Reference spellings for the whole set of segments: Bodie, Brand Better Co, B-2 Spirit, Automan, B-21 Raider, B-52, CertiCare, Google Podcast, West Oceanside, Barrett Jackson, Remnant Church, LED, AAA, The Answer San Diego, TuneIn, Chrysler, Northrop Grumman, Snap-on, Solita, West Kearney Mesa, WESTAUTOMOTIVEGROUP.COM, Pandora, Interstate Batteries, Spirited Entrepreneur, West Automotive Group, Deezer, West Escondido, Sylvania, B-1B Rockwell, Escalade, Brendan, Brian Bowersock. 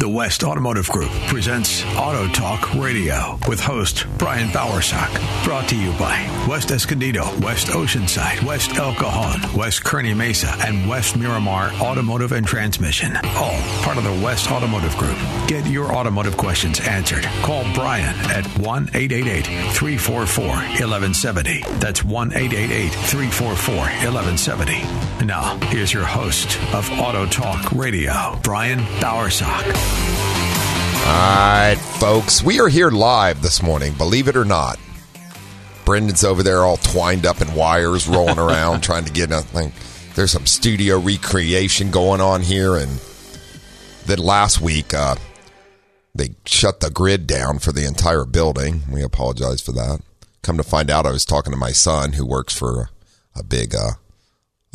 The West Automotive Group presents Auto Talk Radio with host Brian Bowersock. Brought to you by West Escondido, West Oceanside, West El Cajon, West Kearney Mesa, and West Miramar Automotive and Transmission. All part of the West Automotive Group. Get your automotive questions answered. Call Brian at 1-888-344-1170. That's 1-888-344-1170. Now, here's your host of Auto Talk Radio, Brian Bowersock. Alright, folks, we are here live this morning, believe it or not. Brendan's over there all twined up in wires, rolling around, trying to get nothing. There's some studio recreation going on here, and then last week, they shut the grid down for the entire building. We apologize for that. Come to find out, I was talking to my son, who works for a big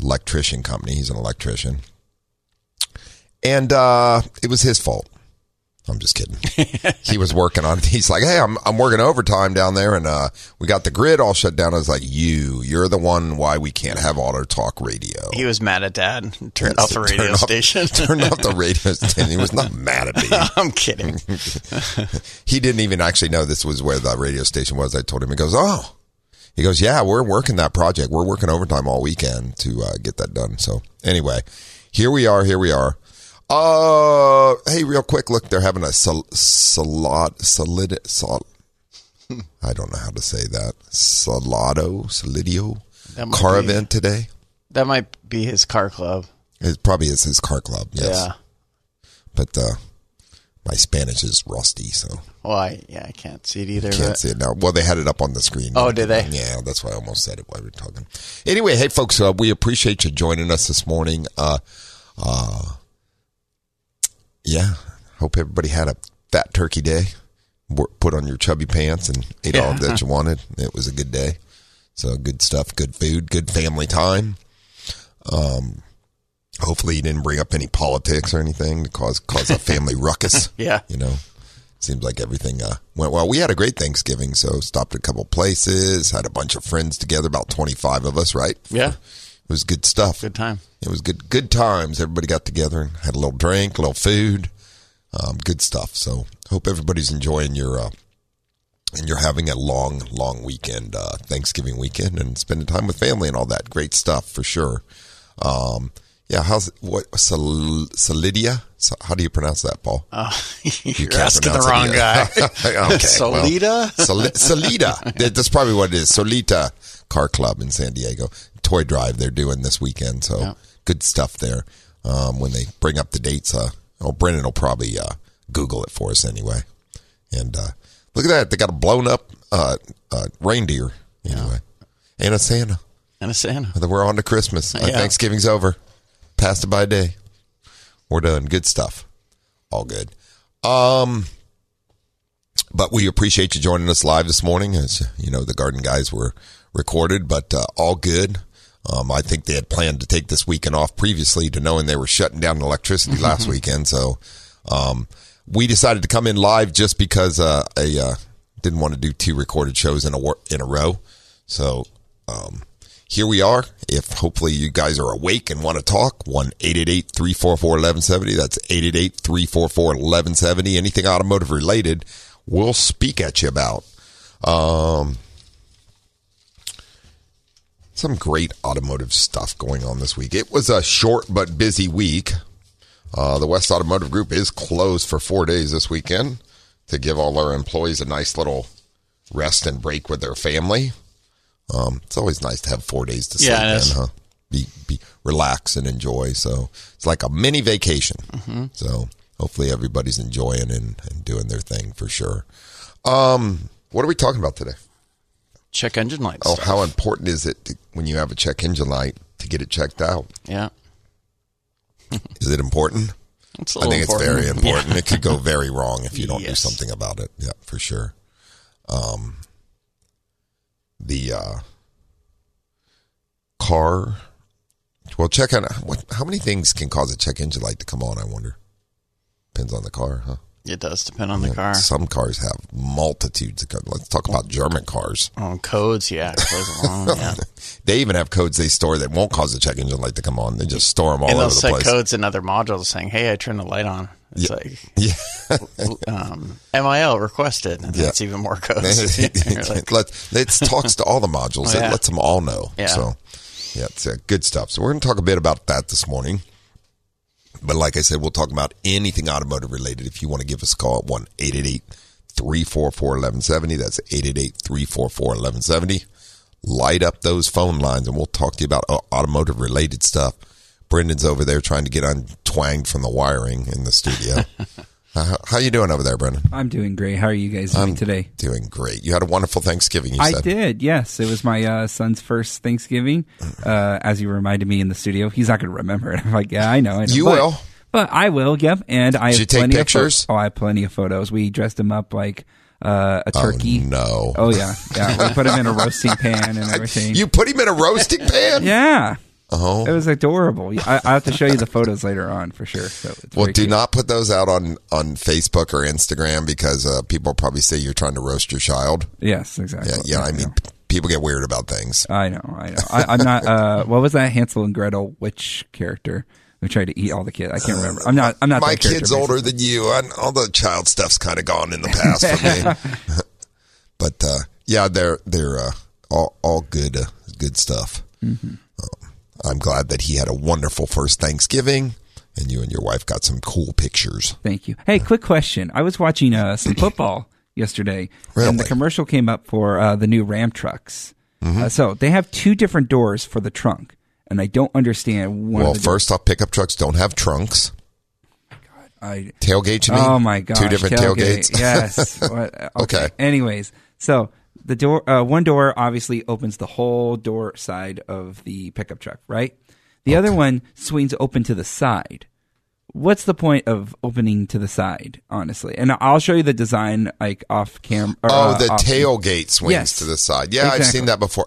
electrician company. He's an electrician. And it was his fault. I'm just kidding. He was working on it. He's like, hey, I'm working overtime down there, and we got the grid all shut down. I was like, you're the one why we can't have Auto Talk Radio. He was mad at Dad. Turned off the radio station. Turned off the radio station. He was not mad at me. I'm kidding. He didn't even actually know this was where the radio station was. I told him. He goes, oh. He goes, yeah, we're working that project. We're working overtime all weekend to get that done. So anyway, here we are. Hey, real quick, look, they're having a I don't know how to say that. Solidio car event today. That might be his car club. It probably is his car club, yes. Yeah. But my Spanish is rusty, so. Well, I can't see it either. Can't see it now. Well, they had it up on the screen. Oh, did they? Yeah, that's why I almost said it while we were talking. Anyway, hey, folks, we appreciate you joining us this morning. Yeah, hope everybody had a fat turkey day, put on your chubby pants and ate all that you wanted. It was a good day. So good stuff, good food, good family time. Hopefully you didn't bring up any politics or anything to cause a family ruckus. Yeah. You know, seems like everything went well. We had a great Thanksgiving, so stopped at a couple places, had a bunch of friends together, about 25 of us, right? Yeah. It was good stuff. Good time. It was good times. Everybody got together and had a little drink, a little food, good stuff. So hope everybody's enjoying your and you're having a long, long weekend, Thanksgiving weekend, and spending time with family and all that great stuff for sure. Yeah, Solidia? How do you pronounce that, Paul? You're asking the wrong guy. Okay, Solita? Well, Solita. That's probably what it is. Solita Car Club in San Diego. Toy drive they're doing this weekend, so good stuff there. When they bring up the dates, Brendan will probably Google it for us anyway. And look at that, they got a blown up reindeer anyway, and a Santa. We're on to Christmas. Thanksgiving's over, passed it by a day. We're done. Good stuff, all good. But we appreciate you joining us live this morning. As you know, the Garden Guys were recorded, but all good. I think they had planned to take this weekend off previously to knowing they were shutting down electricity last weekend. So we decided to come in live just because I didn't want to do two recorded shows in a row. So here we are. If hopefully you guys are awake and want to talk, 1-888-344-1170. That's 888-344-1170. Anything automotive related, we'll speak at you about. Some great automotive stuff going on this week. It was a short but busy week. The West Automotive Group is closed for 4 days this weekend to give all our employees a nice little rest and break with their family. It's always nice to have 4 days to sleep in, huh? Be relax and enjoy. So it's like a mini vacation. Mm-hmm. So hopefully everybody's enjoying and doing their thing for sure. What are we talking about today? Check engine lights. How important is it when you have a check engine light to get it checked out. Yeah. Is it important? I think it's very important. Yeah. It could go very wrong if you don't do something about it. Yeah, for sure. The car. Well, check out how many things can cause a check engine light to come on, I wonder. Depends on the car, huh? It does depend on the car. Some cars have multitudes of cars. Let's talk about German cars. Oh, codes, yeah. Codes along, yeah. They even have codes they store that won't cause the check engine light to come on. They just store them all over the place. And they'll set codes in other modules saying, hey, I turned the light on. It's MIL requested. And that's even more codes. Like, it talks to all the modules. It lets them all know. Yeah. So, yeah, it's good stuff. So we're going to talk a bit about that this morning. But like I said, we'll talk about anything automotive related. If you want to give us a call at 1-888-344-1170, that's 888-344-1170. Light up those phone lines and we'll talk to you about automotive related stuff. Brendan's over there trying to get untwanged from the wiring in the studio. How you doing over there, Brendan? I'm doing great. How are you guys doing today? Doing great. You had a wonderful Thanksgiving, you said. I did, yes. It was my son's first Thanksgiving, as you reminded me in the studio. He's not going to remember it. I'm like, yeah, I know. You will. But I will, yep. And I have plenty of pictures. I have plenty of photos. We dressed him up like a turkey. Oh, no. Oh, yeah. Yeah. We put him in a roasting pan and everything. You put him in a roasting pan? Yeah. Oh. It was adorable. I'll have to show you the photos later on for sure. So do not put those out on Facebook or Instagram because people probably say you're trying to roast your child. Yes, exactly. Yeah, I mean, people get weird about things. I know. I'm not, what was that Hansel and Gretel witch character who tried to eat all the kids? I can't remember. I'm not my kid's older than you. All the child stuff's kind of gone in the past for me. But, yeah, they're all good, good stuff. Mm-hmm. I'm glad that he had a wonderful first Thanksgiving, and you and your wife got some cool pictures. Thank you. Hey, quick question. I was watching some football yesterday, and the commercial came up for the new Ram trucks. Mm-hmm. So they have two different doors for the trunk, and I don't understand one. Well, first off, pickup trucks don't have trunks. Tailgate, you mean? Oh, my gosh. Two different tailgates? Yes. Okay. Anyways, so... the door, one door obviously opens the whole door side of the pickup truck, right? The other one swings open to the side. What's the point of opening to the side, honestly? And I'll show you the design like off camera. The tailgate swings to the side. Yeah, exactly. I've seen that before.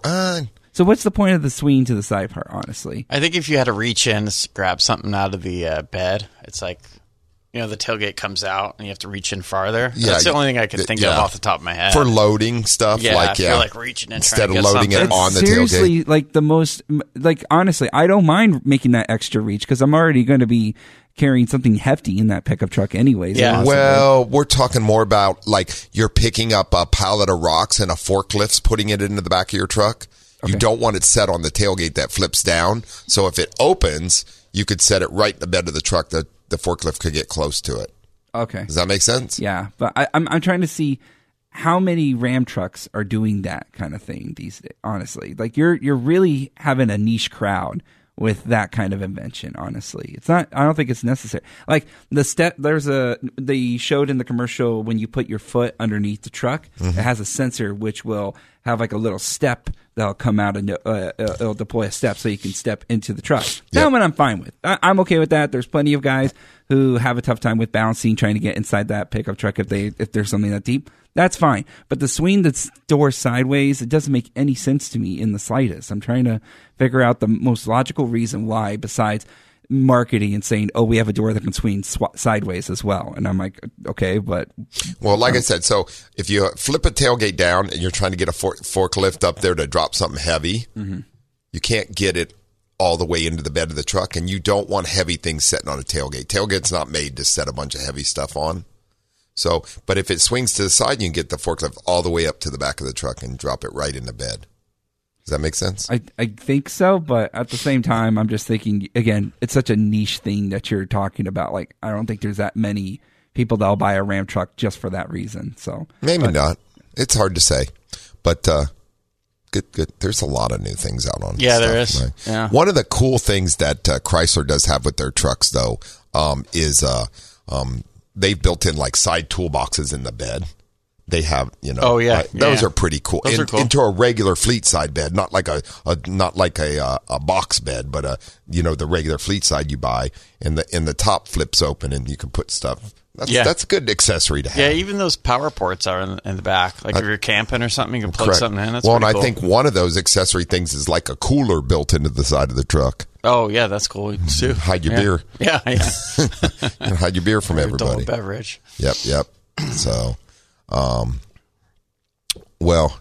So what's the point of the swing to the side part, honestly? I think if you had to reach in to grab something out of the bed, it's like... you know, the tailgate comes out and you have to reach in farther. Yeah, that's the only thing I could think of off the top of my head. For loading stuff. Yeah, you're like reaching in instead of loading it on the tailgate. Seriously, like the most, like honestly, I don't mind making that extra reach because I'm already going to be carrying something hefty in that pickup truck anyways. Yeah. Well, we're talking more about like you're picking up a pallet of rocks and a forklift's putting it into the back of your truck. Okay. You don't want it set on the tailgate that flips down. So if it opens, you could set it right in the bed of the truck that the forklift could get close to it. Okay. Does that make sense? Yeah. But I'm trying to see how many Ram trucks are doing that kind of thing these days, honestly. Like you're really having a niche crowd with that kind of invention, honestly. It's not, I don't think it's necessary. Like the step, they showed in the commercial when you put your foot underneath the truck, it has a sensor which will have like a little step that'll come out and it'll deploy a step so you can step into the truck. That one I'm fine with. I'm okay with that. There's plenty of guys who have a tough time with balancing, trying to get inside that pickup truck if there's something that deep. That's fine. But the swing that's door sideways, it doesn't make any sense to me in the slightest. I'm trying to figure out the most logical reason why besides marketing and saying, oh, we have a door that can swing sideways as well. And I'm like, okay, but... Well, like I said, so if you flip a tailgate down and you're trying to get a forklift up there to drop something heavy, you can't get it all the way into the bed of the truck, and you don't want heavy things sitting on a tailgate. Tailgate's not made to set a bunch of heavy stuff on. So, but if it swings to the side, you can get the forklift all the way up to the back of the truck and drop it right in the bed. Does that make sense? I think so, but at the same time, I'm just thinking, again, it's such a niche thing that you're talking about. Like, I don't think there's that many people that'll buy a Ram truck just for that reason. So Maybe not. It's hard to say, but good. There's a lot of new things out on this stuff, there is. Right? Yeah. One of the cool things that Chrysler does have with their trucks, though, is they've built in like side toolboxes in the bed. they have, you know. Oh, yeah. Those are pretty cool. Those are cool. Into a regular fleet side bed, not like a box bed, but the regular fleet side you buy, and the top flips open and you can put stuff. That's a good accessory to have. Yeah, even those power ports are in the back. Like if you're camping or something, you can plug something in. That's cool. I think one of those accessory things is like a cooler built into the side of the truck. Oh, yeah, that's cool too. Hide your beer. Yeah, yeah. And hide your beer from everybody. Adult beverage. Yep. So, one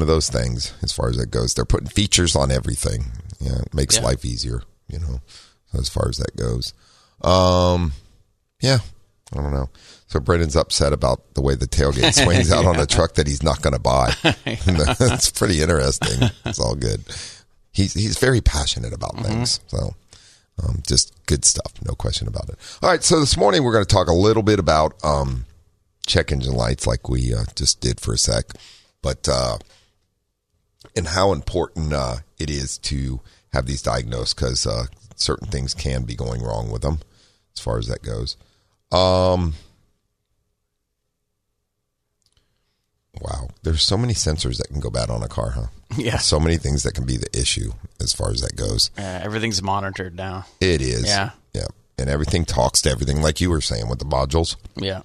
of those things, as far as that goes, they're putting features on everything. Yeah, it makes life easier, as far as that goes. Yeah, I don't know. So Brendan's upset about the way the tailgate swings out on a truck that he's not going to buy. That's pretty interesting. It's all good. He's very passionate about things. So just good stuff. No question about it. All right. So this morning we're going to talk a little bit about check engine lights, like we just did for a sec, but and how important it is to have these diagnosed, because certain things can be going wrong with them, as far as that goes. Wow, there's so many sensors that can go bad on a car, huh? Yeah. So many things that can be the issue as far as that goes. Everything's monitored now. It is. Yeah. And everything talks to everything, like you were saying with the modules. Yeah.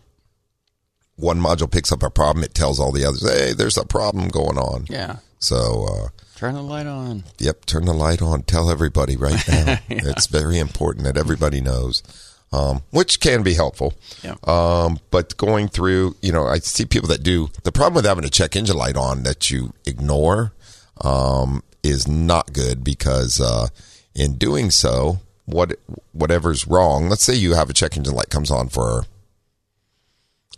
One module picks up a problem, it tells all the others, hey, there's a problem going on. Yeah. So turn the light on. Yep, turn the light on. Tell everybody right now. It's very important that everybody knows. Which can be helpful. Yeah. But going through, I see people that do. The problem with having a check engine light on that you ignore is not good, because in doing so, whatever's wrong, let's say you have a check engine light comes on for,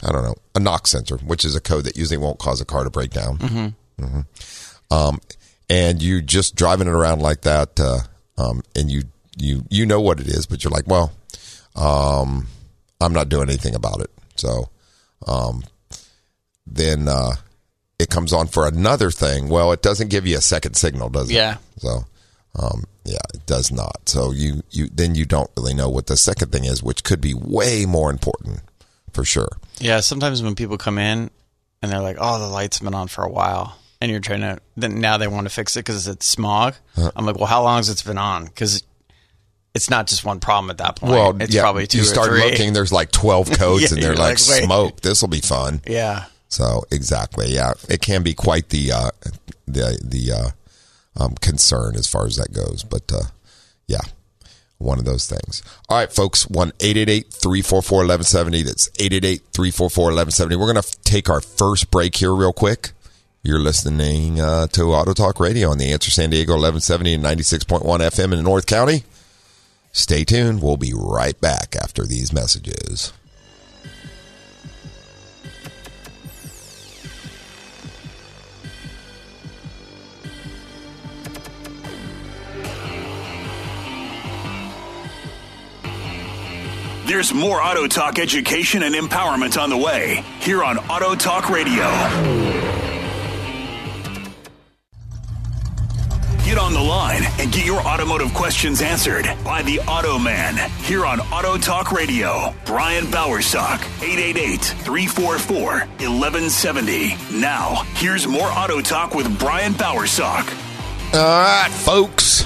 I don't know, a knock sensor, which is a code that usually won't cause a car to break down. Mm-hmm. Mm-hmm. And you just driving it around like that, and you know what it is, but you're like, well, I'm not doing anything about it. So, then, it comes on for another thing. Well, it doesn't give you a second signal, does it? Yeah. So, it does not. So then you don't really know what the second thing is, which could be way more important for sure. Yeah. Sometimes when people come in and they're like, oh, the light's been on for a while, and you're trying to, then now they want to fix it 'cause it's smog. Huh. I'm like, well, how long has it been on? 'Cause it's not just one problem at that point. Well, it's probably two or three. You start looking, there's like 12 codes, and they're like smoke, this will be fun. Yeah. So, exactly. Yeah. It can be quite the concern as far as that goes. But, one of those things. All right, folks, 1-888-344-1170. That's 888-344-1170. We're going to take our first break here real quick. You're listening to Auto Talk Radio on The Answer San Diego, 1170 and 96.1 FM in North County. Stay tuned. We'll be right back after these messages. There's more Auto Talk education and empowerment on the way here on Auto Talk Radio. Get on the line and get your automotive questions answered by the Auto Man here on Auto Talk Radio. Brian Bowersock, 888-344-1170. Now, here's more Auto Talk with Brian Bowersock. All right, folks.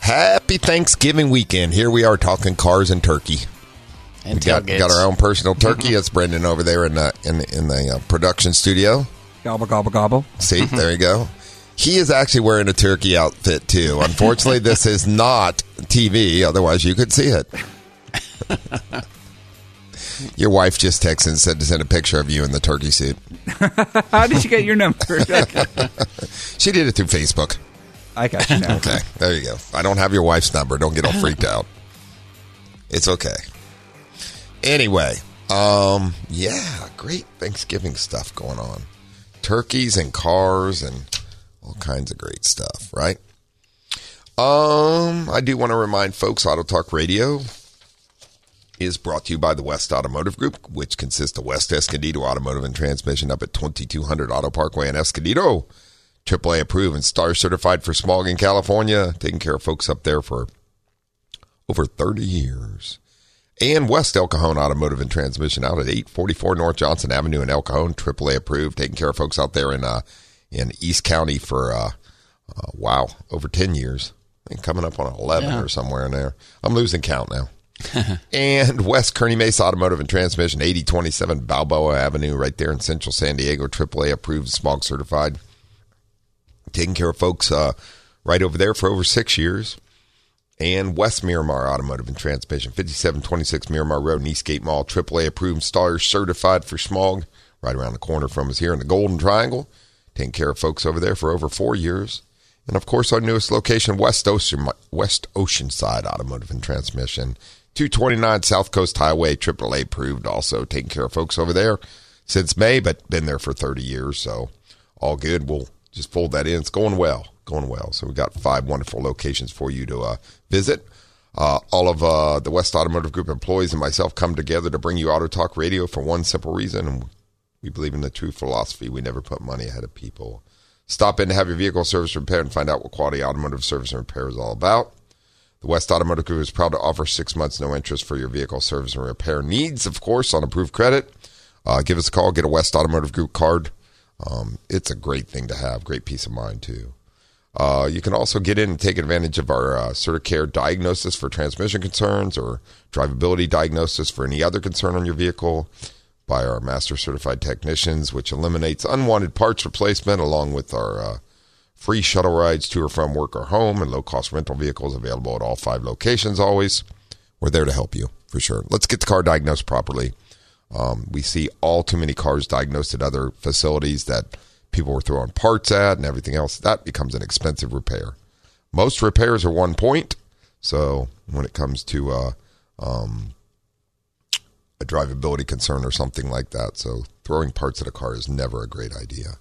Happy Thanksgiving weekend. Here we are talking cars and turkey. And we got our own personal turkey. It's Brendan over there in the production studio. Gobble, gobble, gobble. See, there you go. He is actually wearing a turkey outfit, too. Unfortunately, this is not TV. Otherwise, you could see it. Your wife just texted and said to send a picture of you in the turkey suit. How did you get your number? She did it through Facebook. I got you now. Okay, there you go. I don't have your wife's number. Don't get all freaked out. It's okay. Anyway, great Thanksgiving stuff going on. Turkeys and cars and all kinds of great stuff, right? I do want to remind folks, Auto Talk Radio is brought to you by the West Automotive Group, which consists of West Escondido Automotive and Transmission up at 2200 Auto Parkway in Escondido. AAA approved and star certified for smog in California. Taking care of folks up there for over 30 years. and West El Cajon Automotive and Transmission out at 844 North Johnson Avenue in El Cajon, AAA approved, taking care of folks out there in East County for, over 10 years. I think coming up on 11 or somewhere in there. I'm losing count now. And West Kearney Mesa Automotive and Transmission, 8027 Balboa Avenue, right there in Central San Diego, AAA approved, smog certified. Taking care of folks right over there for over 6 years. And West Miramar Automotive and Transmission, 5726 Miramar Road in Eastgate Mall, AAA approved, installer certified for smog, right around the corner from us here in the Golden Triangle. Taking care of folks over there for over 4 years. And, of course, our newest location, West Oceanside Automotive and Transmission, 229 South Coast Highway, AAA approved, also taking care of folks over there since May, but been there for 30 years, so all good. We'll just fold that in. It's going well. So we've got 5 wonderful locations for you to visit. All of the West Automotive Group employees and myself come together to bring you Auto Talk Radio for one simple reason, and we believe in the true philosophy. We never put money ahead of people. Stop in to have your vehicle service repaired and find out what quality automotive service and repair is all about. The West Automotive Group is proud to offer 6 months no interest for your vehicle service and repair needs, of course, on approved credit. Give us a call. Get a West Automotive Group card. It's a great thing to have. Great peace of mind, too. You can also get in and take advantage of our CertiCare diagnosis for transmission concerns or drivability diagnosis for any other concern on your vehicle by our Master Certified Technicians, which eliminates unwanted parts replacement along with our free shuttle rides to or from work or home, and low-cost rental vehicles available at all 5 locations always. We're there to help you, for sure. Let's get the car diagnosed properly. We see all too many cars diagnosed at other facilities that people were throwing parts at and everything else. That becomes an expensive repair. Most repairs are 1 point. So when it comes to a drivability concern or something like that, so throwing parts at a car is never a great idea.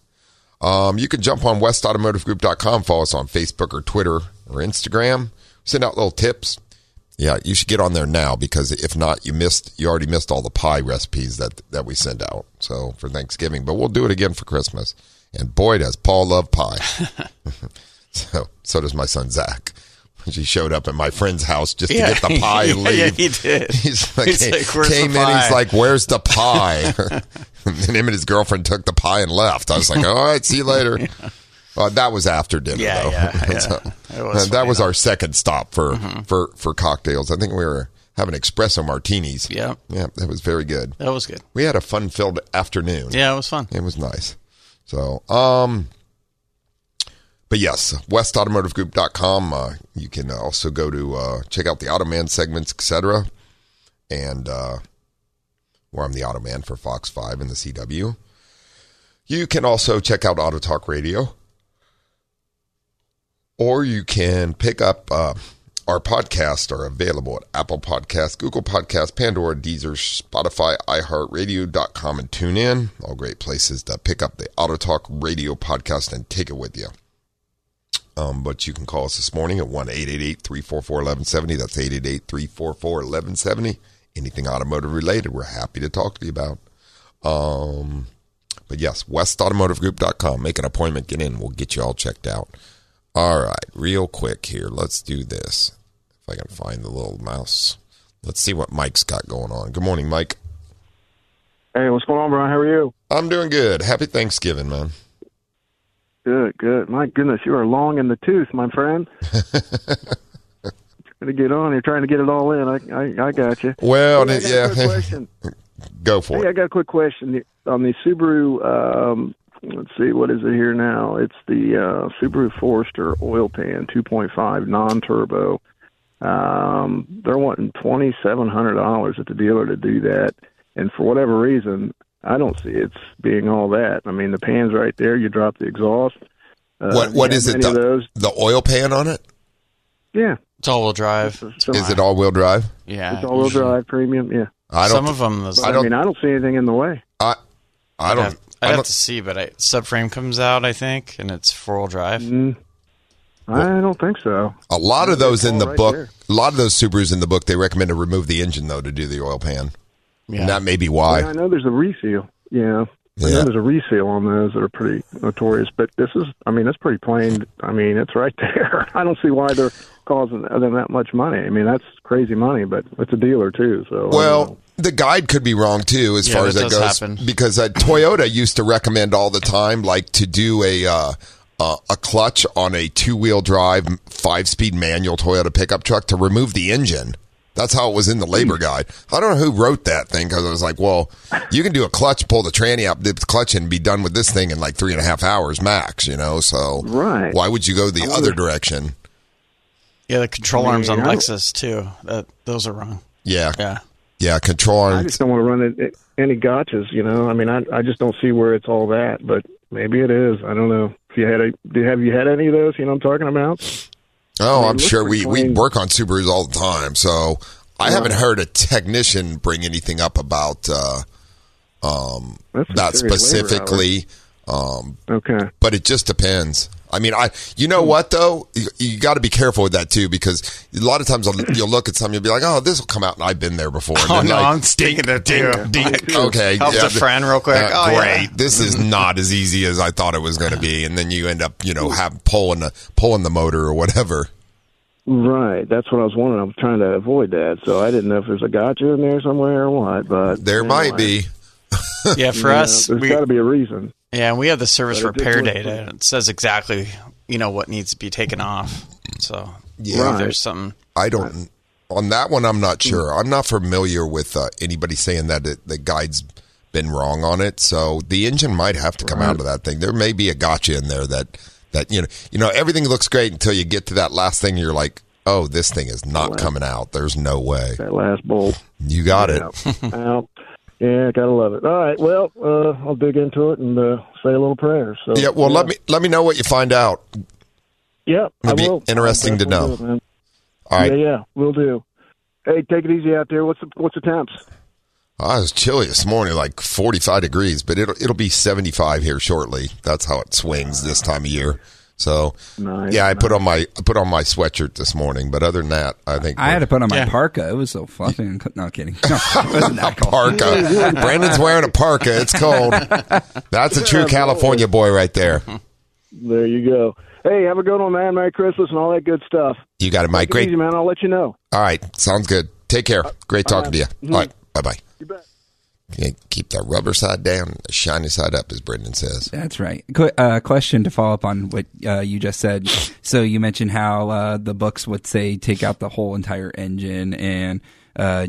You can jump on westautomotivegroup.com, follow us on Facebook or Twitter or Instagram, send out little tips. Yeah, you should get on there now, because if not, you already missed all the pie recipes that we send out. So for Thanksgiving, but we'll do it again for Christmas. And boy, does Paul love pie. so does my son, Zach. He showed up at my friend's house just to get the pie and leave. Yeah, he did. He came in, he's like, where's the pie? And him and his girlfriend took the pie and left. I was like, all right, see you later. Yeah. That was after dinner, though. Yeah. That was our second stop for cocktails. I think we were having espresso martinis. Yeah. Yeah, that was very good. That was good. We had a fun-filled afternoon. Yeah, it was fun. It was nice. So, but yes, westautomotivegroup.com. You can also go to check out the Automan segments, etc. And where I'm the Automan for Fox 5 and the CW. You can also check out Auto Talk Radio. Or you can pick up our podcasts are available at Apple Podcasts, Google Podcasts, Pandora, Deezer, Spotify, iHeartRadio.com, and TuneIn. All great places to pick up the Auto Talk Radio podcast and take it with you. But you can call us this morning at 1-888-344-1170. That's 888-344-1170. Anything automotive related, we're happy to talk to you about. But yes, westautomotivegroup.com. Make an appointment, get in, we'll get you all checked out. All right, real quick here, let's do this. If I can find the little mouse. Let's see what Mike's got going on. Good morning, Mike. Hey, what's going on, Brian? How are you? I'm doing good. Happy Thanksgiving, man. Good. My goodness, you are long in the tooth, my friend. Trying to get on here, trying to get it all in. I got you. Well, hey, go for it. I got a quick question on the Subaru. Let's see, what is it here now? It's the Subaru Forester oil pan 2.5 non-turbo. They're wanting $2,700 at the dealer to do that, and for whatever reason, I don't see it's being all that. I mean, the pan's right there. You drop the exhaust. What is it? The oil pan on it? Yeah. It's all-wheel drive. Is it all-wheel drive? Yeah. It's all-wheel drive, premium, yeah. I don't see anything in the way. I'd have to see, but subframe comes out, I think, and it's four-wheel drive. I don't think so. A lot of those in the book, a lot of those Subarus in the book, they recommend to remove the engine, though, to do the oil pan. Yeah. And that may be why. Yeah, I know there's a reseal. Yeah. I know there's a reseal on those that are pretty notorious, but that's pretty plain. I mean, it's right there. I don't see why they're costing them that much money. I mean, that's crazy money, but it's a dealer too. So the guide could be wrong too, as far as that goes, because Toyota used to recommend all the time, like to do a clutch on a 2-wheel drive 5-speed manual Toyota pickup truck to remove the engine. That's how it was in the labor guide. I don't know who wrote that thing, because I was like, well, you can do a clutch, pull the tranny out, dip the clutch in, and be done with this thing in like 3.5 hours max, you know? So why would you go the other direction? Yeah, the control arms on Lexus, too. Those are wrong. Yeah, control arms. I just don't want to run any gotchas, you know? I mean, I just don't see where it's all that, but maybe it is. I don't know. If you had have you had any of those, you know what I'm talking about? Oh, I'm sure we work on Subarus all the time, so I haven't heard a technician bring anything up about that specifically. Okay, but it just depends. I mean, you know what though, you got to be careful with that too, because a lot of times you'll look at something, you'll be like, "Oh, this will come out," and I've been there before. And I'm stinking it too. Okay, help a friend real quick. This is not as easy as I thought it was going to be, and then you end up, you know, pulling the motor or whatever. Right, that's what I was wondering. I'm trying to avoid that, so I didn't know if there's a gotcha in there somewhere or what. But there might be. Yeah, for us, there's got to be a reason. Yeah, and we have the service repair data. It says exactly, you know, what needs to be taken off. So there's something. On that one, I'm not sure. I'm not familiar with anybody saying that the guide's been wrong on it. So the engine might have to come out of that thing. There may be a gotcha in there that you know, everything looks great until you get to that last thing. And you're like, oh, this thing is not coming out. There's no way. That last bolt. You got it. Out. Yeah, gotta love it. All right, well, I'll dig into it and say a little prayer. So, yeah, well, let me know what you find out. Yeah, it'll be interesting to know. All right, yeah, we'll do. Hey, take it easy out there. What's the temps? It was chilly this morning, like 45 degrees, but it'll be 75 here shortly. That's how it swings this time of year. So, I put on my sweatshirt this morning, but other than that, I think I had to put on my parka. It was so fluffy. No, kidding. No, it wasn't that cold. Parka. Brandon's wearing a parka. It's cold. That's a true California boy right there. There you go. Hey, have a good one, man. Merry Christmas and all that good stuff. You got it, Mike. Great, easy, man. I'll let you know. All right, sounds good. Take care. Great talking to you. All right, bye-bye. You bet. Keep the rubber side down, the shiny side up, as Brendan says. That's right. Question to follow up on what you just said. So you mentioned how the books would say take out the whole entire engine and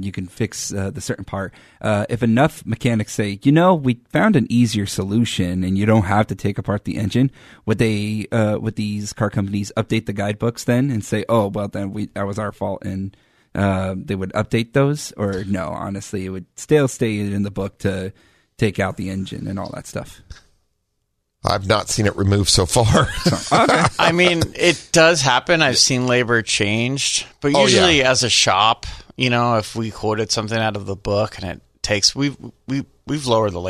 you can fix the certain part. If enough mechanics say, you know, we found an easier solution and you don't have to take apart the engine, would these car companies update the guidebooks then and say, oh, well, then that was our fault, and they would update those? Or no, honestly, it would still stay in the book to take out the engine and all that stuff. I've not seen it removed so far. Okay. I mean, it does happen. I've seen labor changed, but usually as a shop, you know, if we quoted something out of the book and it takes, we've lowered the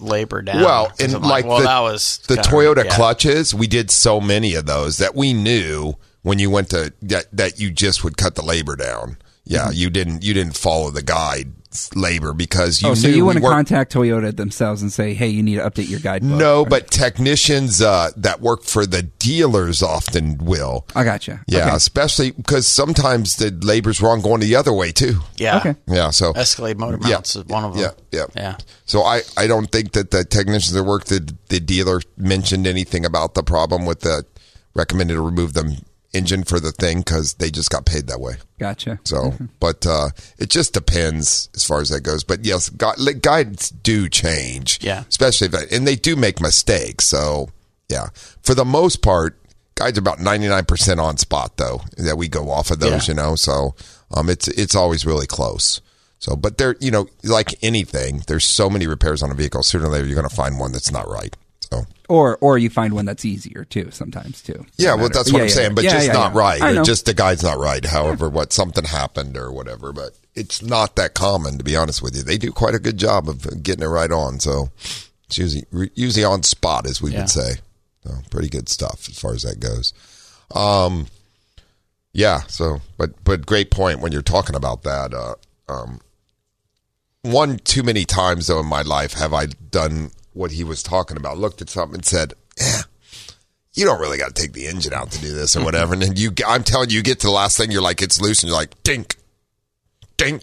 labor down. Well, and that was the Toyota clutches. We did so many of those that we knew when you went to that you just would cut the labor down. Yeah, you didn't follow the guide labor because you knew. So you want to contact Toyota themselves and say, hey, you need to update your guidebook. No, but technicians that work for the dealers often will. I gotcha. Yeah, okay. Especially because sometimes the labor's wrong going the other way too. Yeah. Okay. Yeah, so Escalade motor mounts is one of them. Yeah. So I don't think that the technicians that work the dealer mentioned anything about the problem with the recommended to remove them engine for the thing because they just got paid that way. Gotcha. So, but it just depends as far as that goes. But yes, guides do change. Yeah. Especially and they do make mistakes. So, yeah. For the most part, guides are about 99% on spot though that we go off of those, you know. So, it's always really close. So, but there, you know, like anything, there's so many repairs on a vehicle. Sooner or later, you're going to find one that's not right. So. Or you find one that's easier too sometimes too. Yeah, well that's what I'm saying, but just not right. Just the guide's not right. However, something happened or whatever, but it's not that common to be honest with you. They do quite a good job of getting it right on. So it's usually on spot as we would say. So pretty good stuff as far as that goes. But great point when you're talking about that. One too many times though in my life have I done what he was talking about, looked at something and said, you don't really got to take the engine out to do this or whatever. And then I'm telling you, you get to the last thing, you're like, it's loose. And you're like, dink, dink.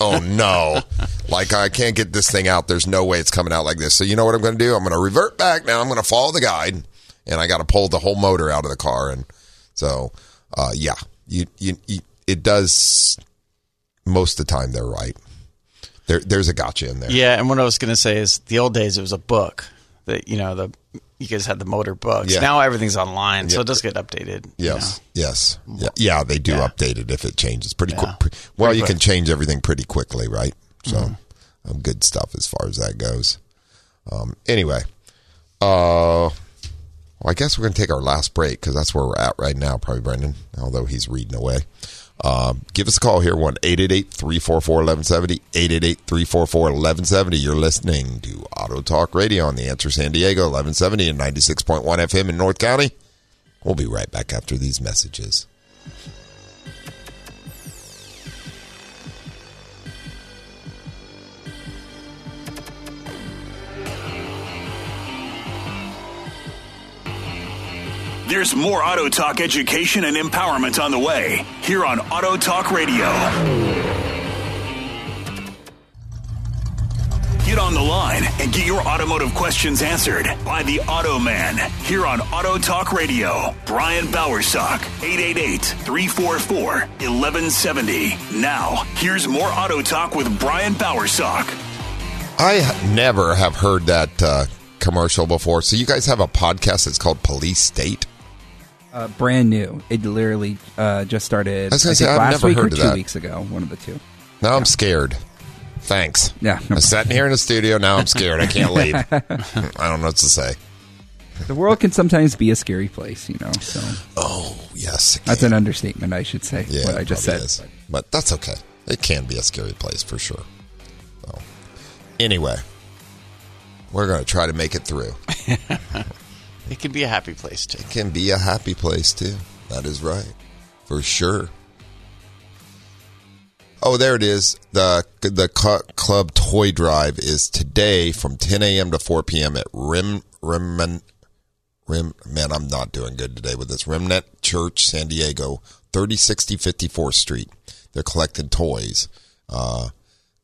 Oh, no. Like, I can't get this thing out. There's no way it's coming out like this. So you know what I'm going to do? I'm going to revert back now. I'm going to follow the guide. And I got to pull the whole motor out of the car. And so, yeah, it does most of the time. They're right. There's a gotcha in there. Yeah. And what I was going to say is the old days, it was a book that, you guys had the motor books. Yeah. Now everything's online, so it does get updated. Yes, yes. Yeah, they do update it if it changes pretty quick. Well, you can change everything pretty quickly, right? So good stuff as far as that goes. Anyway, well, I guess we're going to take our last break because that's where we're at right now, probably, Brendan, although he's reading away. Give us a call here, 1-888-344-1170, 888-344-1170. You're listening to Auto Talk Radio on The Answer San Diego, 1170 and 96.1 FM in North County. We'll be right back after these messages. There's more Auto Talk education and empowerment on the way here on Auto Talk Radio. Get on the line and get your automotive questions answered by the Auto Man here on Auto Talk Radio. Brian Bowersock, 888-344-1170. Now, here's more Auto Talk with Brian Bowersock. I never have heard that commercial before. So you guys have a podcast that's called Police State? Brand new. It literally just started. I was going to say, I've never heard of that. 2 weeks ago, one of the two. Now I'm scared. Thanks. Yeah, no, I'm sitting here in the studio. Now I'm scared. I can't leave. I don't know what to say. The world can sometimes be a scary place, So. Oh yes, that's an understatement. I should say what I just said, but that's okay. It can be a scary place for sure. So, anyway, we're going to try to make it through. It can be a happy place, too. It can be a happy place, too. That is right. For sure. Oh, there it is. The Club Toy Drive is today from 10 a.m. to 4 p.m. at man, I'm not doing good today with this. Remnant Church, San Diego, 3060 54th Street. They're collecting toys.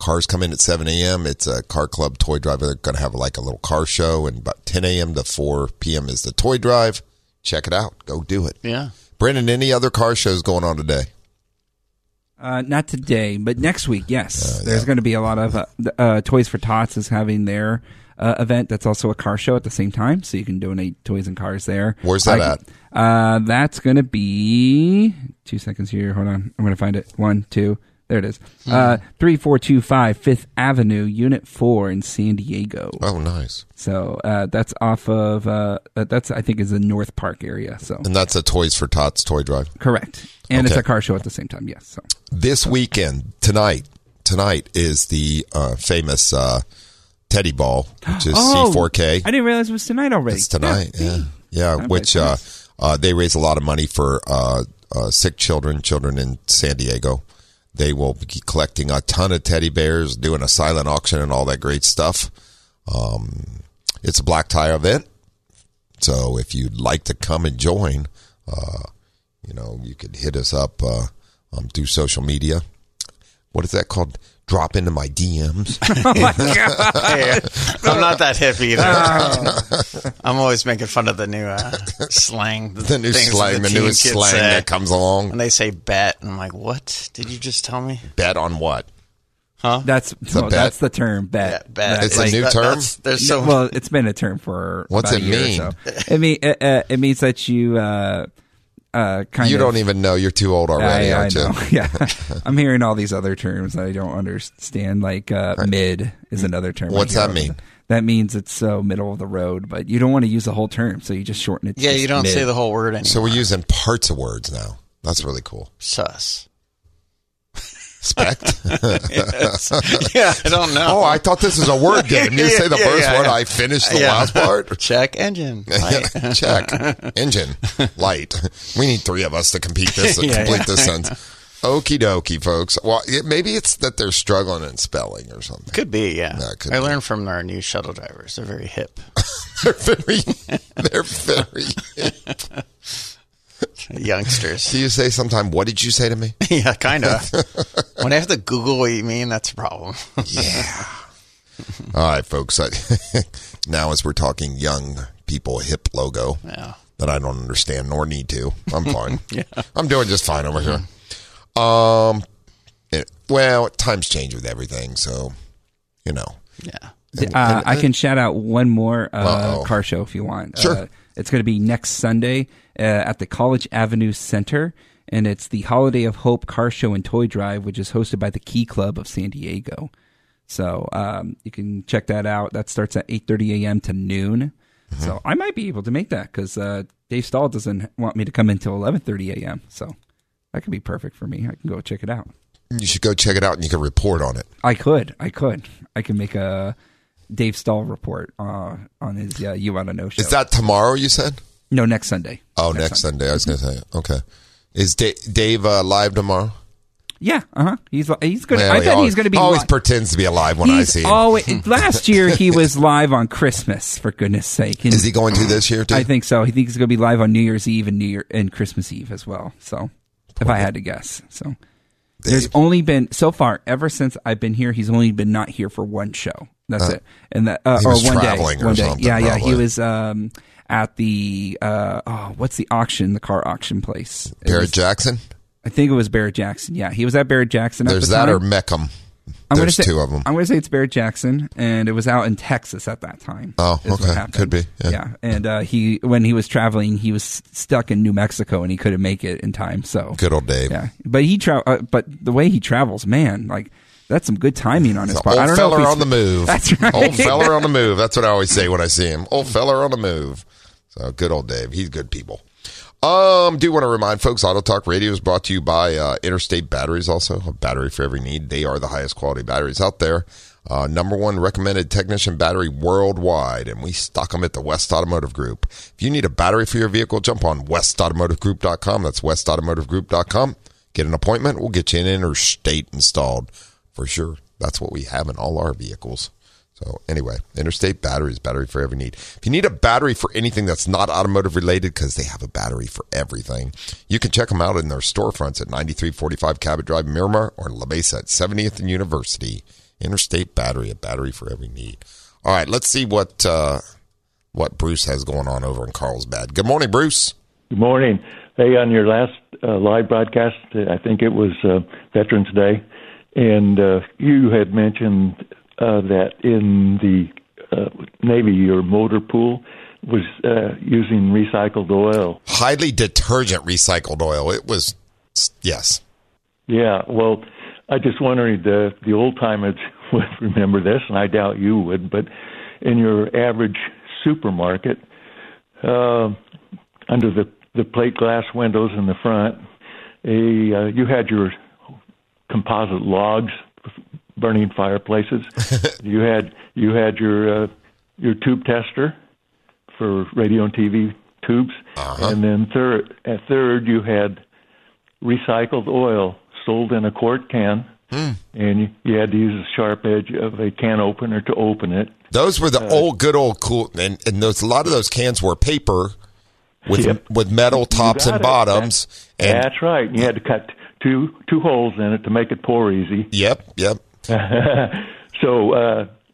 Cars come in at 7 a.m. It's a car club toy drive. They're going to have like a little car show. And about 10 a.m. to 4 p.m. is the toy drive. Check it out. Go do it. Yeah. Brendan, any other car shows going on today? Not today, but next week, yes. There's going to be a lot of Toys for Tots is having their event. That's also a car show at the same time. So you can donate toys and cars there. Where's that at? That's going to be 2 seconds here. Hold on. I'm going to find it. 1, 2. There it is. 3425 Fifth Avenue, Unit 4 in San Diego. Oh, nice. So that's off of, that's I think is the North Park area. So. And that's a Toys for Tots toy drive? Correct. And it's a car show at the same time, yes. So. This weekend, tonight is the famous Teddy Ball, which is C4K. I didn't realize it was tonight already. It's tonight, yeah, which they raise a lot of money for sick children in San Diego. They will be collecting a ton of teddy bears, doing a silent auction and all that great stuff. It's a black tie event. So if you'd like to come and join, you could hit us up through social media. What is that called? Drop into my DMs. Oh, my God. Hey, I'm not that hip either. I'm always making fun of the new slang. The newest slang that comes along. When they say bet, and I'm like, what did you just tell me? Bet on what? Huh? That's the term, bet. Yeah, bet. It's a new term? Well, it's been a term for what's about it a year mean? Or so. It means that you... don't even know. You're too old already, aren't you? Yeah. I'm hearing all these other terms that I don't understand. Like mid is another term. What's that mean? That means it's so middle of the road, but you don't want to use the whole term, so you just shorten it. Yeah, you don't say the whole word anymore. So we're using parts of words now. That's really cool. Sus. Spect? Yeah, I don't know. Oh, I thought this was a word game. You say the first word, I finish the last part. Check engine. Check engine light. We need three of us to complete this sentence. Okie dokie, folks. Well, maybe it's that they're struggling in spelling or something. Could be, yeah. I learned from our new shuttle drivers. They're very hip. They're very hip. Youngsters. Do you say sometime, what did you say to me? Yeah, kind of. When I have to Google what you mean, that's a problem. Yeah. All right, folks. Now as we're talking young people, hip logo that I don't understand nor need to. I'm fine. I'm doing just fine over here. Well, times change with everything, so, you know. Yeah. And I can shout out one more car show if you want. Sure. It's going to be next Sunday at the College Avenue Center, and it's the Holiday of Hope Car Show and Toy Drive, which is hosted by the Key Club of San Diego. So you can check that out. That starts at 8:30 a.m. to noon. Mm-hmm. So I might be able to make that because Dave Stahl doesn't want me to come in till 11:30 a.m. So that could be perfect for me. I can go check it out. You should go check it out, and you can report on it. I could. I can make a Dave Stahl report on his You Ought to Know show. Is that tomorrow, you said? No, next Sunday. Oh, next Sunday. I was going to say, okay. Is Dave live tomorrow? Yeah, he's going. I bet he's going to be. Always pretends to be alive when I see him. Last year he was live on Christmas. For goodness sake, is he going to this year too? I think so. He thinks he's going to be live on New Year's Eve and Christmas Eve as well. So, if I had to guess, so there's only been so far ever since I've been here. He's only been not here for one show. That's it, and that he was traveling or something. Yeah. He was at the what's the auction? The car auction place. Barrett Jackson. I think it was Barrett Jackson. Yeah, he was at Barrett Jackson. There's that or Meckham. There's two of them. I'm going to say it's Barrett Jackson, and it was out in Texas at that time. Oh, okay. Could be. Yeah. And when he was traveling, he was stuck in New Mexico, and he couldn't make it in time. So good old Dave. Yeah, but but the way he travels, man, like that's some good timing on his part. Old feller on the move. That's right. Old feller on the move. That's what I always say when I see him. Old feller on the move. So good old Dave. He's good people. Do want to remind folks, Auto Talk Radio is brought to you by Interstate Batteries, also a battery for every need. They are the highest quality batteries out there. Number one recommended technician battery worldwide, and we stock them at the West Automotive Group. If you need a battery for your vehicle, jump on westautomotivegroup.com. That's westautomotivegroup.com. Get an appointment. We'll get you an Interstate installed for sure. That's what we have in all our vehicles. So anyway, Interstate Batteries, battery for every need. If you need a battery for anything that's not automotive related, because they have a battery for everything, you can check them out in their storefronts at 9345 Cabot Drive, Miramar, or La Mesa at 70th and University. Interstate Battery, a battery for every need. All right, let's see what Bruce has going on over in Carlsbad. Good morning, Bruce. Good morning. Hey, on your last live broadcast, I think it was Veterans Day, and you had mentioned that in the Navy, your motor pool was using recycled oil. Highly detergent recycled oil. It was, yes. Yeah, well, I just wondered, the old-timers would remember this, and I doubt you would, but in your average supermarket, under the plate glass windows in the front, you had your composite logs, burning fireplaces. You had your tube tester for radio and TV tubes, and then third you had recycled oil sold in a quart can, and you had to use the sharp edge of a can opener to open it. Those were the old cool, and a lot of those cans were paper with metal tops and bottoms. That's right. You had to cut two holes in it to make it pour easy. Yep. So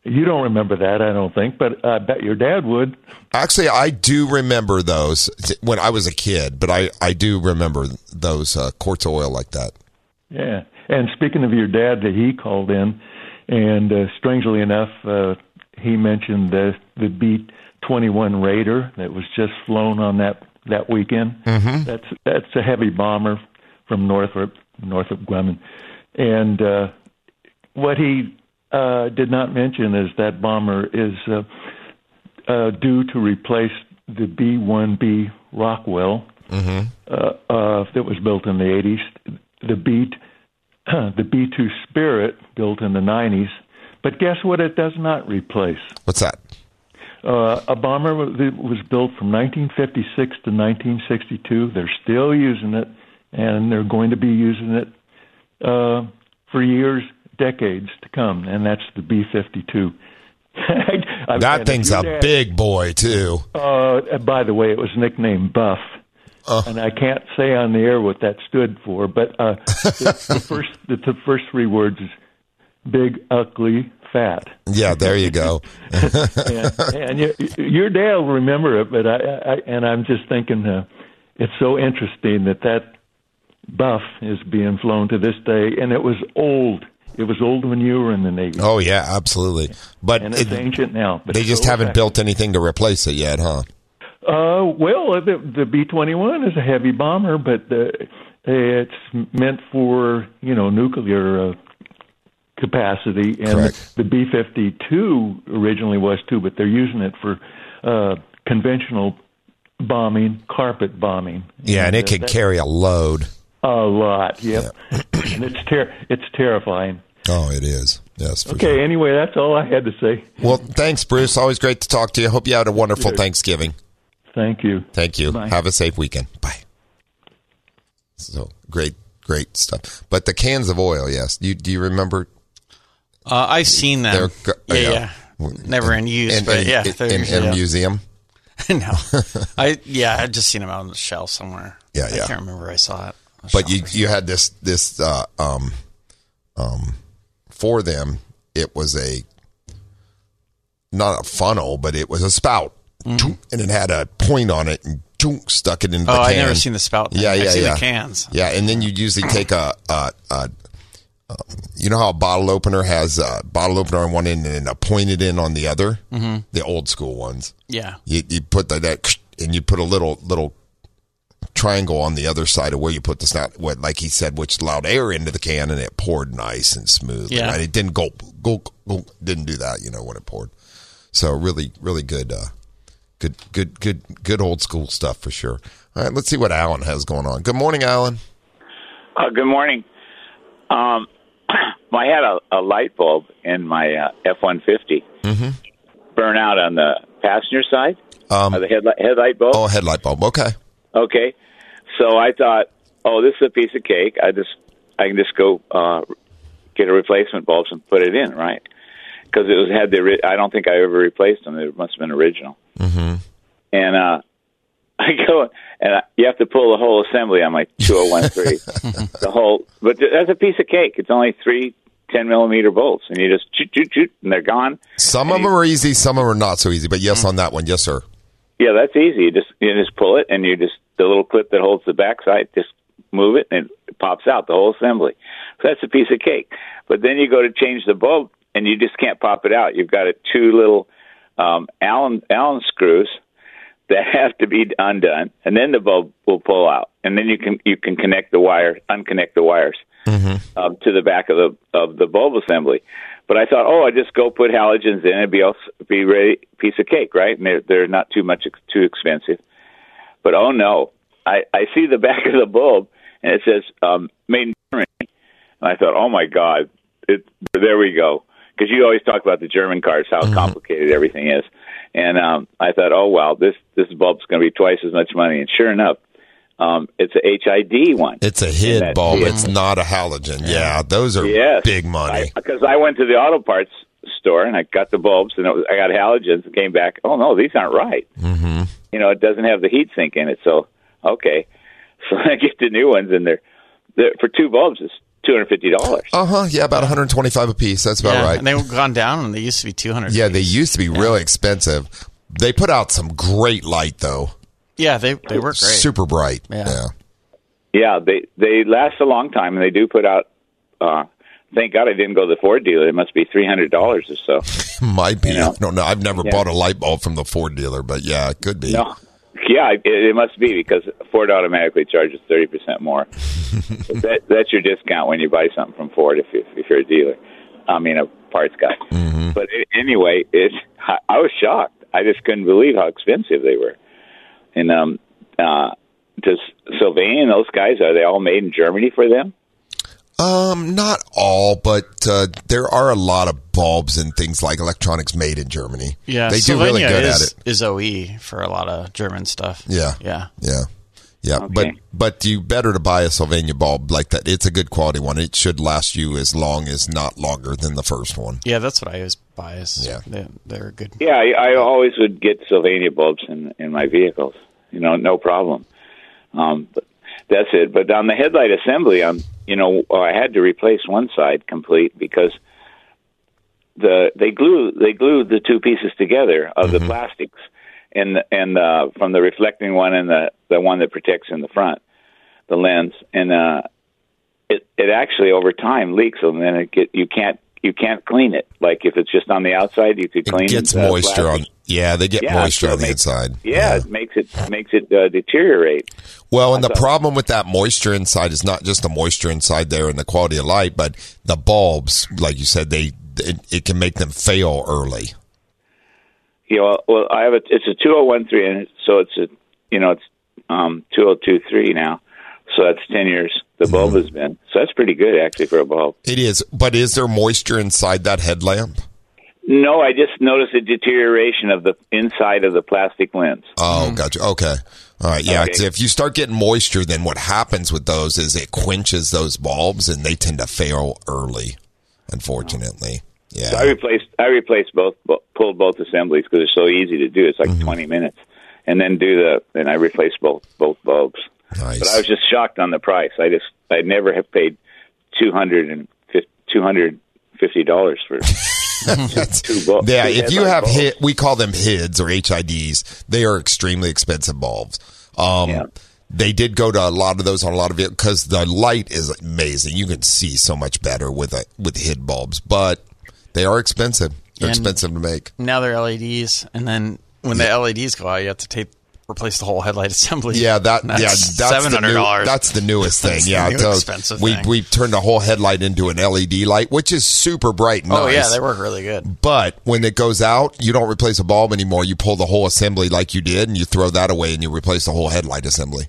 you don't remember that, I don't think, but I bet your dad would. Actually, I do remember those when I was a kid, but I do remember those quarts of oil like that. Yeah, and speaking of your dad, that he called in, and strangely enough, he mentioned the B-21 Raider that was just flown on that weekend. Mm-hmm. That's a heavy bomber from Northrop Grumman, and what he did not mention is that bomber is due to replace the B-1B Rockwell that was built in the 80s, the B-2 Spirit built in the 90s. But guess what it does not replace? What's that? A bomber that was built from 1956 to 1962. They're still using it, and they're going to be using it for years, decades to come, and that's the B-52. That thing's a big boy, too. By the way, it was nicknamed Buff. And I can't say on the air what that stood for, but the first three words is big, ugly, fat. Yeah, there you go. and your dad will remember it, but I'm just thinking it's so interesting that Buff is being flown to this day, and it was old. It was old when you were in the Navy. Oh, yeah, absolutely. But and it's ancient now. But they just haven't built anything to replace it yet, huh? Well, the B-21 is a heavy bomber, but it's meant for, nuclear capacity. And correct. The B-52 originally was, too, but they're using it for conventional bombing, carpet bombing. Yeah, and it can carry a load. A lot, yep. Yeah. And it's terrifying. Oh, it is. Yes. For okay, sure. Anyway, that's all I had to say. Well, thanks, Bruce. Always great to talk to you. Hope you had a wonderful Thanksgiving. Thank you. Thank you. Bye. Have a safe weekend. Bye. So, great stuff. But the cans of oil, yes. Do you remember? I've seen them. Yeah. Never in use, but yeah. In a museum? No. I've just seen them out on the shelf somewhere. Yeah, I can't remember I saw it. But you had this for them, it was not a funnel, but it was a spout. Mm-hmm. And it had a point on it and stuck it into the can. Oh, I've never seen the spout thing. Yeah, I've seen the cans. Yeah, and then you'd usually take a you know how a bottle opener has a bottle opener on one end and a pointed end on the other? Mm-hmm. The old school ones. Yeah. You put that and you put a little triangle on the other side of where you put the snap, like he said, which allowed air into the can, and it poured nice and smooth. Yeah. Right? It didn't go, didn't do that, when it poured. So really, really good, good old school stuff for sure. All right, let's see what Alan has going on. Good morning, Alan. Good morning. I had a light bulb in my F-150 burn out on the passenger side of the headlight bulb. Oh, headlight bulb. Okay. Okay, so I thought, this is a piece of cake. I can just go get a replacement bulb and put it in, right? Because it had I don't think I ever replaced them. It must have been original. Mm-hmm. And I go, and you have to pull the whole assembly on my 2013. But that's a piece of cake. It's only 3 10-millimeter bolts, and you just shoot, and they're gone. Some of them are easy, some of them are not so easy. But yes, on that one, yes, sir. Yeah, that's easy. You just pull it, and the little clip that holds the backside, just move it, and it pops out the whole assembly. So that's a piece of cake. But then you go to change the bulb, and you just can't pop it out. You've got two little Allen screws that have to be undone, and then the bulb will pull out, and then you can connect the wire, unconnect the wires to the back of the bulb assembly. But I thought, I just go put halogens in and it'd be ready, piece of cake, right? And they're not too expensive. But I see the back of the bulb and it says made in Germany, and I thought, oh my God, there we go, because you always talk about the German cars, how complicated everything is, and I thought, this bulb's going to be twice as much money, and sure enough. It's a HID one. It's a HID bulb. It's not a halogen. Yeah, those are big money. Because I went to the auto parts store and I got the bulbs and I got halogens and came back. Oh no, these aren't right. Mm-hmm. It doesn't have the heat sink in it. So okay, so I get the new ones and they're for two bulbs. It's $250. Yeah, about $125 a piece. That's about right. And they've gone down and they used to be $200. Yeah, they used to be really expensive. They put out some great light though. Yeah, they work great. Super bright. Yeah, they last a long time, and they do put out. Thank God I didn't go to the Ford dealer. It must be $300 or so. Might be. I don't know. I've never bought a light bulb from the Ford dealer, but yeah, it could be. No. Yeah, it must be because Ford automatically charges 30% more. That's your discount when you buy something from Ford if you're a dealer. I mean, a parts guy. Mm-hmm. But anyway, I was shocked. I just couldn't believe how expensive they were. And does Sylvania and those guys, are they all made in Germany for them? Not all, but there are a lot of bulbs and things like electronics made in Germany. Yeah, they do really good at it. Sylvania is OE for a lot of German stuff. Yeah. Yeah, okay. but you better to buy a Sylvania bulb like that. It's a good quality one. It should last you as long as not longer than the first one. Yeah, that's what I always buy. Yeah, they're good. Yeah, I always would get Sylvania bulbs in my vehicles. You know, no problem. But that's it. But on the headlight assembly, I had to replace one side complete because they glued the two pieces together of the plastics. And from the reflecting one and the one that protects in the front, the lens, and it actually over time leaks, and then you can't clean it. Like if it's just on the outside, you could clean it. Gets moisture plastic. Moisture on the inside. Yeah, it makes it deteriorate. Well, and the problem with that moisture inside is not just the moisture inside there and the quality of light, but the bulbs, like you said, it can make them fail early. Yeah, well, I have it's a 2013, and so it's 2023 now, so that's 10 years the bulb has been. So that's pretty good actually for a bulb. It is, but is there moisture inside that headlamp? No, I just noticed a deterioration of the inside of the plastic lens. Oh, gotcha. Okay, all right, yeah. Okay. 'Cause if you start getting moisture, then what happens with those is it quenches those bulbs, and they tend to fail early, unfortunately. Oh. Yeah. So I replaced pulled both assemblies because it's so easy to do. It's like 20 minutes, and then I replaced both bulbs. Nice. But I was just shocked on the price. I never have paid $250 for two bulbs. Yeah, if you have we call them HIDs or HIDs. They are extremely expensive bulbs. Yeah. They did go to a lot of those on a lot of it because the light is amazing. You can see so much better with HID bulbs, but they are expensive. They're expensive to make. Now they're LEDs, and then when the LEDs go out, you have to replace the whole headlight assembly. Yeah, that's $700. That's the newest thing. Expensive. We turned the whole headlight into an LED light, which is super bright and nice. Oh yeah, they work really good. But when it goes out, you don't replace a bulb anymore. You pull the whole assembly like you did, and you throw that away, and you replace the whole headlight assembly.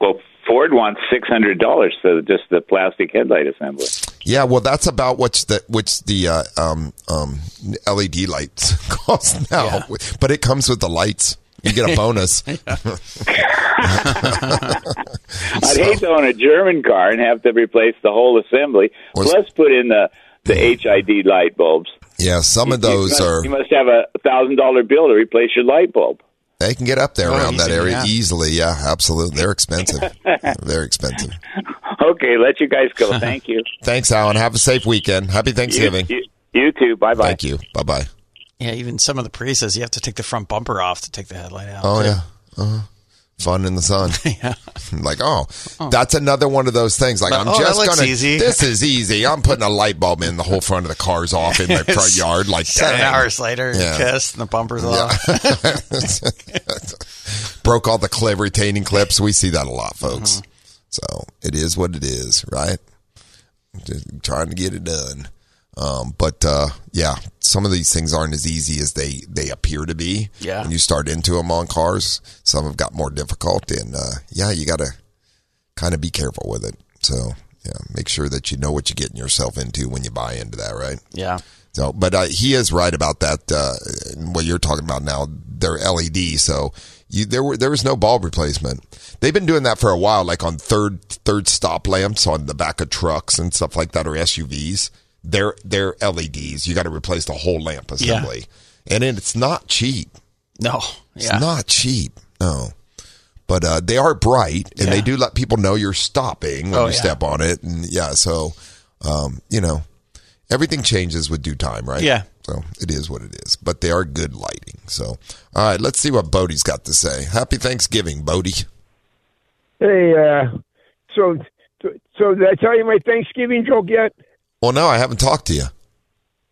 Well, Ford wants $600 for just the plastic headlight assembly. Yeah, well, that's about which the LED lights cost now, but it comes with the lights. You get a bonus. I'd hate to own a German car and have to replace the whole assembly, plus put in the HID light bulbs. Yeah, some of those are. You must have a $1,000 bill to replace your light bulb. They can get up there around that area easily. Yeah, absolutely. They're expensive. They're expensive. Okay, let you guys go. Thank you. Thanks, Alan. Have a safe weekend. Happy Thanksgiving. You too. Bye-bye. Thank you. Bye-bye. Yeah, even some of the Priuses, you have to take the front bumper off to take the headlight out. Oh, yeah. Uh-huh. Fun in the sun. Yeah. Like, that's another one of those things. Like, but, I'm just going to. This is easy. I'm putting a light bulb in the whole front of the car's off in my front yard. Like 7 hours later, you kiss and the bumper's off. Broke all the retaining clips. We see that a lot, folks. Mm-hmm. So it is what it is, right? Just trying to get it done. But some of these things aren't as easy as they appear to be. Yeah. When you start into them on cars, some have got more difficult, and you got to kind of be careful with it. So make sure that you know what you're getting yourself into when you buy into that, right? Yeah. So, but he is right about that. What you're talking about now, they're LED. So there was no bulb replacement. They've been doing that for a while, like on third stop lamps on the back of trucks and stuff like that, or SUVs. They're LEDs. You got to replace the whole lamp assembly, and it's not cheap. No, it's not cheap. No, but they are bright, and they do let people know you're stopping when you step on it, and so everything changes with due time, right? Yeah. So it is what it is, but they are good lighting. So all right, let's see what Bodie's got to say. Happy Thanksgiving, Bodie. Hey, so did I tell you my Thanksgiving joke yet? Well, no, I haven't talked to you.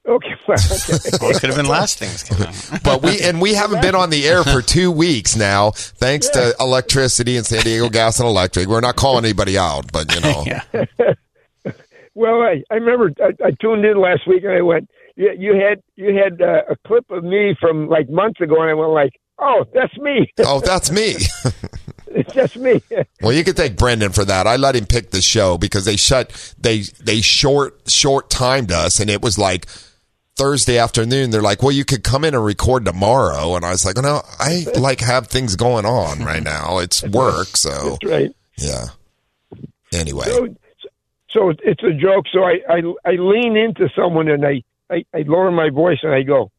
Okay. Well, it could have been last Thanksgiving. But we haven't been on the air for 2 weeks now, thanks to electricity and San Diego Gas and Electric. We're not calling anybody out, but, you know. Well, I remember I tuned in last week, and I went, you had a clip of me from, like, months ago, and I went like, oh, that's me. Oh, that's me. It's just me. Well, you can thank Brendan for that. I let him pick the show because they short timed us, and it was like Thursday afternoon, they're like, well, you could come in and record tomorrow. And I was like, oh, no, I like have things going on right now. It's work. So, that's right. Yeah. Anyway. So it's a joke. So I lean into someone and I lower my voice and I go,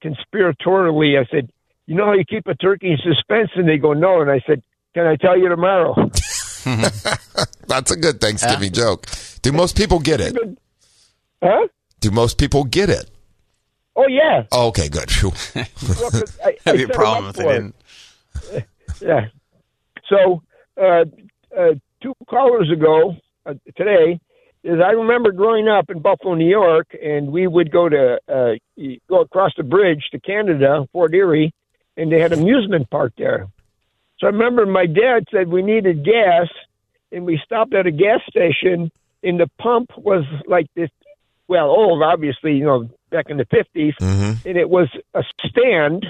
conspiratorially, I said, you know how you keep a turkey in suspense? And they go, no. And I said, can I tell you tomorrow? That's a good Thanksgiving joke. Do most people get it? Huh? Do most people get it? Oh, yeah. Oh, okay, good. That'd be a problem if they didn't. Yeah. So, two callers ago, today, is I remember growing up in Buffalo, New York, and we would go to go across the bridge to Canada, Fort Erie, and they had an amusement park there. So I remember my dad said we needed gas, and we stopped at a gas station, and the pump was like this, well, old, obviously, you know, back in the 50s, mm-hmm. and it was a stand,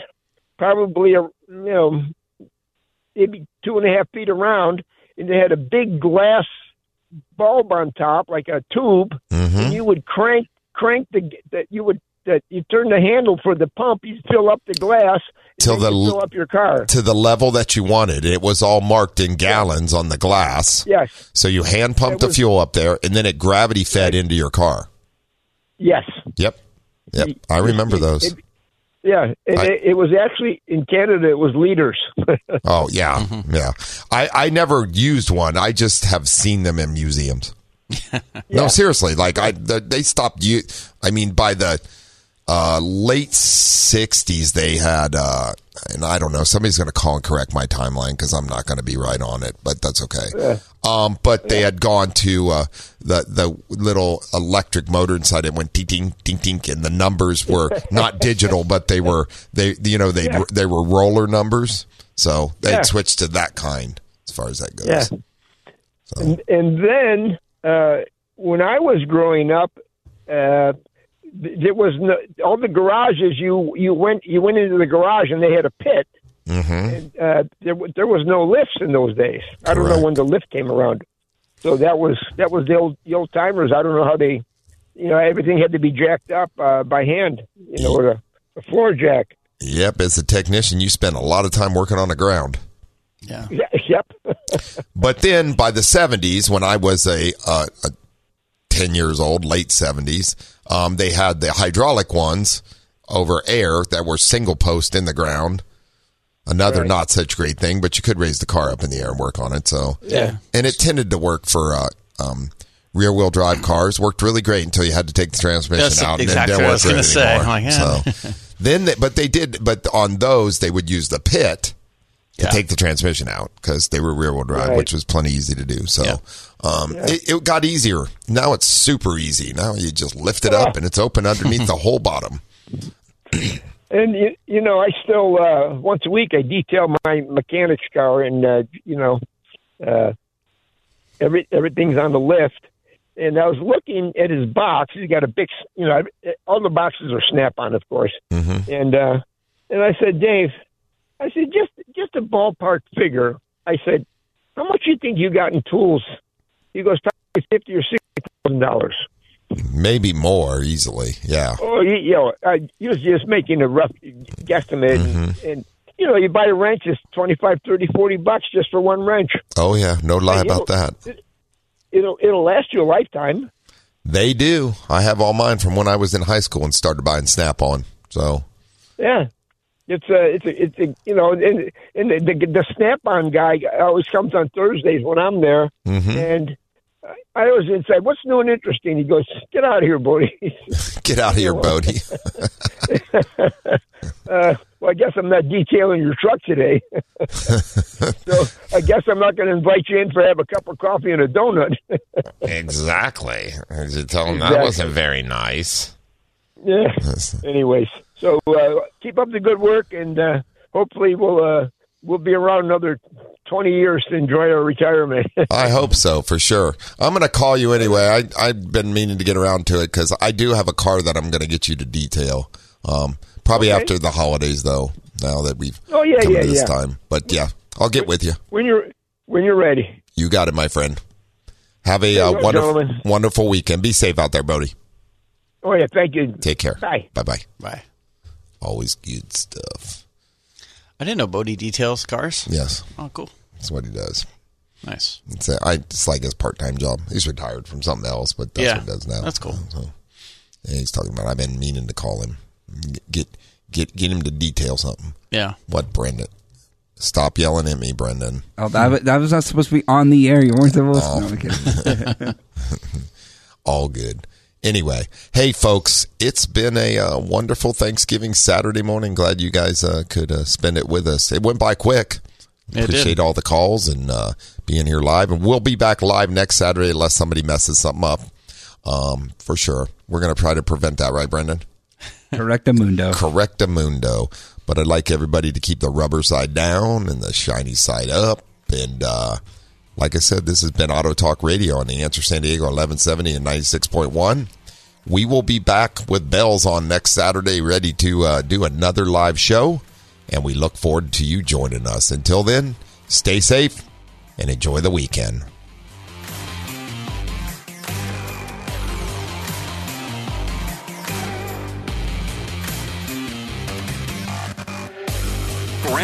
probably, maybe 2.5 feet around, and they had a big glass bulb on top, like a tube, mm-hmm. and you would crank you turn the handle for the pump, you fill up the glass, till fill up your car to the level that you wanted. It was all marked in gallons on the glass. Yes. So you hand pumped the fuel up there, and then it gravity fed into your car. Yes. Yep. I remember those. It was actually in Canada. It was liters. Oh yeah, mm-hmm. yeah. I never used one. I just have seen them in museums. Yeah. No, seriously. Like they stopped you. I mean, by the late 60s, they had, and I don't know, somebody's going to call and correct my timeline because I'm not going to be right on it, but that's okay. Yeah. But they had gone to the little electric motor inside. It went ding, ding, ding, ding, and the numbers were not digital, but they were roller numbers. So they switched to that kind as far as that goes. Yeah. So. And then when I was growing up, there was all the garages. You went into the garage and they had a pit. Mm-hmm. And, there was no lifts in those days. Correct. I don't know when the lift came around. So that was the old timers. I don't know how they, everything had to be jacked up by hand. With a floor jack. Yep, as a technician, you spent a lot of time working on the ground. Yeah. Yep. But then by the 70s, when I was a 10 years old, late 70s. They had the hydraulic ones over air that were single post in the ground. Another not such great thing, but you could raise the car up in the air and work on it. So and it tended to work for rear wheel drive cars. Worked really great until you had to take the transmission out. Exactly. And then what I was going to say. But on those they would use the pit to take the transmission out because they were rear wheel drive, which was plenty easy to do. So. Yeah. It got easier. Now it's super easy. Now you just lift it up and it's open underneath the whole bottom. And, I still, once a week, I detail my mechanic's car and, everything's on the lift. And I was looking at his box. He's got a big, all the boxes are Snap-on, of course. Mm-hmm. And I said, Dave, just a ballpark figure. I said, how much you think you got in tools? He goes, probably $50,000 or $60,000. Maybe more easily, yeah. Oh, he was just making a rough guesstimate. Mm-hmm. And you buy a wrench, it's $25, $30, $40 just for one wrench. Oh, yeah. No lie about that. It'll last you a lifetime. They do. I have all mine from when I was in high school and started buying Snap-on. So, yeah. The Snap-on guy always comes on Thursdays when I'm there, mm-hmm. and I always say, "What's new and interesting?" He goes, "Get out of here, Bodie." Get out of here, Bodie. Well, I guess I'm not detailing your truck today, so I guess I'm not going to invite you in for have a cup of coffee and a donut. Exactly. You tell him that wasn't very nice. Yeah. Anyways. So keep up the good work, and hopefully we'll be around another 20 years to enjoy our retirement. I hope so, for sure. I'm going to call you anyway. I've been meaning to get around to it because I do have a car that I'm going to get you to detail, probably after the holidays, though, now that we've come to this time. But, I'll get with you. When you're ready. You got it, my friend. Have a wonderful weekend. Be safe out there, Bodie. Oh, yeah, thank you. Take care. Bye. Bye-bye. Bye. Always good stuff. I didn't know Bodie details cars. Yes. Oh, cool. That's what he does. Nice. It's like his part-time job. He's retired from something else, but that's what he does now. That's cool. So, yeah, he's talking about, I've been meaning to call him. Get him to detail something. Yeah. What, Brendan? Stop yelling at me, Brendan. Oh, that was not supposed to be on the air. You weren't supposed to. All good. Anyway, hey, folks, it's been a wonderful Thanksgiving Saturday morning. Glad you guys could spend it with us. It went by quick. Appreciate all the calls and being here live. And we'll be back live next Saturday unless somebody messes something up, for sure. We're going to try to prevent that, right, Brendan? Correctamundo. Correctamundo. But I'd like everybody to keep the rubber side down and the shiny side up. And like I said, this has been Auto Talk Radio on The Answer San Diego, 1170 and 96.1. We will be back with bells on next Saturday, ready to do another live show. And we look forward to you joining us. Until then, stay safe and enjoy the weekend. For